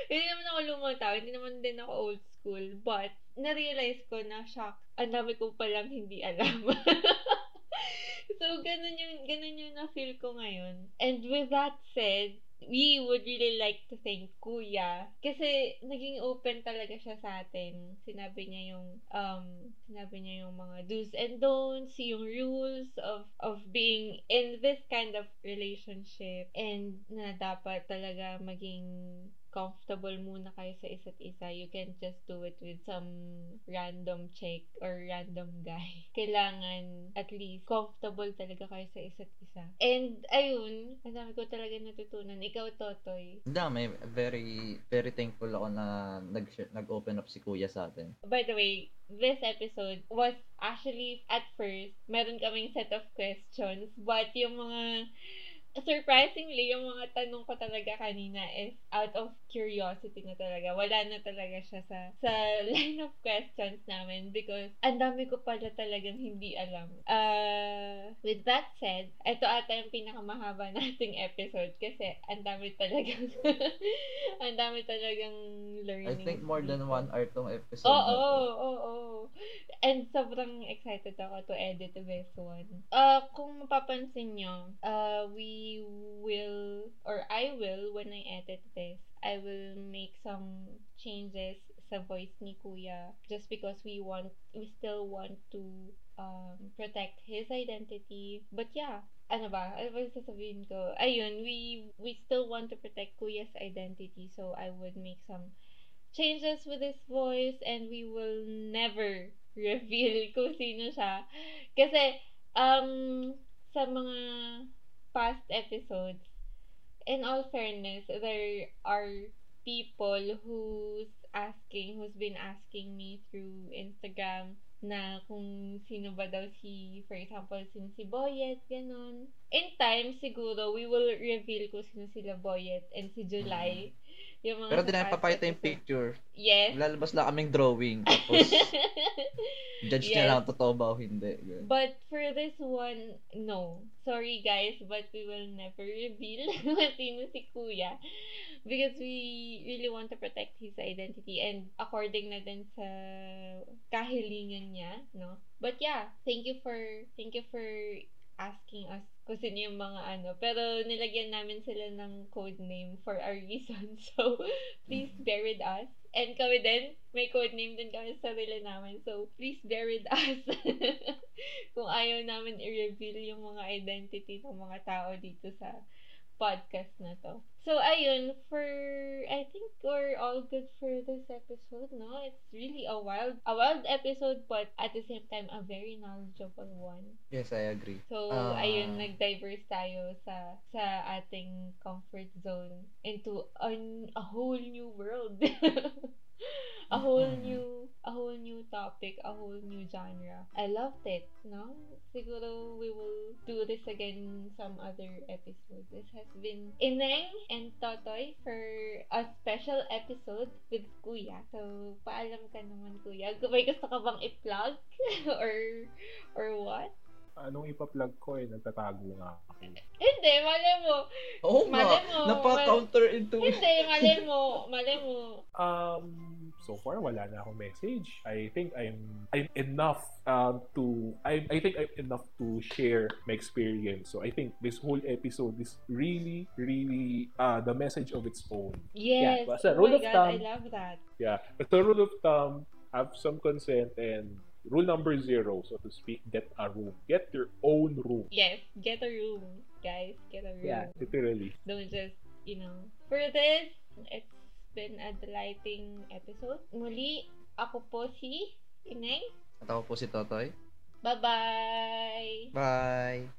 hindi naman ako lumang tao. Hindi naman din ako old school. But, na-realize ko na, shock, ang dami ko palang hindi alam. So, ganun yung, ganun yung na-feel ko ngayon. And with that said, we would really like to thank Kuya kasi naging open talaga siya sa atin. Sinabi niya yung um sinabi niya yung mga do's and don'ts, yung rules of of being in this kind of relationship, and na dapat talaga maging comfortable muna kayo sa isa't isa. You can just do it with some random chick or random guy. Kailangan at least comfortable talaga kayo sa isa't isa. And ayun, ang dami ko talaga natutunan. Ikaw, Totoy. Dami. Very, very thankful ako na nag-open up si Kuya sa atin. By the way, this episode was actually at first, meron kaming set of questions, but yung mga surprisingly, yung mga tanong ko talaga kanina is out of curiosity na talaga. Wala na talaga siya sa, sa line of questions namin because ang dami ko pala talagang hindi alam. Uh, with that said, ito ata yung pinakamahaba nating episode kasi ang dami talagang ang dami talagang learning. I think more than one hour tong episode. Oo, oo, oo, oo. And sobrang excited ako to edit this one. Uh, kung mapapansin nyo, uh, we will, or I will, when I edit this, I will make some changes sa voice ni Kuya just because we want, we still want to um, protect his identity. But yeah, ano ba? Ano ba sasabihin ko? Ayun, we we still want to protect Kuya's identity, so I would make some changes with his voice, and we will never reveal kung sino siya. Kasi, um, sa mga past episodes, in all fairness, there are people who's asking, who's been asking me through Instagram na kung sino ba daw si, for example, sino si Boyet, ganun. In time, siguro, we will reveal kung sino sila Boyet and si July. Yung mga pero din namin papayita yung picture. Yes. Lalabas lang kaming drawing. Tapos, judge yes. niya lang totoo ba o hindi. Girl. But for this one, no. Sorry guys, but we will never reveal sino si Kuya. Because we really want to protect his identity and according na din sa kahilingan niya, no? But yeah, thank you for, thank you for asking us kung sino yung mga ano. Pero nilagyan namin sila ng code name for a reason. So, please bear with us. And kami din, may code name din kami sa sarili namin. So, please bear with us. Kung ayaw namin i-reveal yung mga identity ng mga tao dito sa podcast na to. So, ayun, for, I think we're all good for this episode, no? It's really a wild, a wild episode, but at the same time, a very knowledgeable one. Yes, I agree. So, uh... ayun, nag-diverse tayo sa, sa ating comfort zone into an, a whole new world. A whole new, a whole new topic, a whole new genre. I loved it, no? Siguro we will do this again in some other episode. This has been Ineng and Totoy for a special episode with Kuya. So, paalam ka naman, Kuya. May gusto ka bang i-plug? or, or what? Anong ipa-plug ko eh? Nagtatago nga ako. Hindi, mali mo. Oo nga, napa-counterintuitive. Hindi, mali mo. Mali mo. Um, so far, wala na akong message. I think I'm I'm enough um, to... I, I think I'm enough to share my experience. So I think this whole episode is really, really uh, the message of its own. Yes. Yeah. So, oh my God, thumb, I love that. Yeah. As a rule of thumb, have some consent and... Rule number zero, so to speak, get a room. Get your own room. Yes, get a room, guys. Get a room. Yeah, literally. Don't just, you know. For this, it's been a delighting episode. Muli, ako po si Ineng. At ako po si Totoy. Bye-bye! Bye!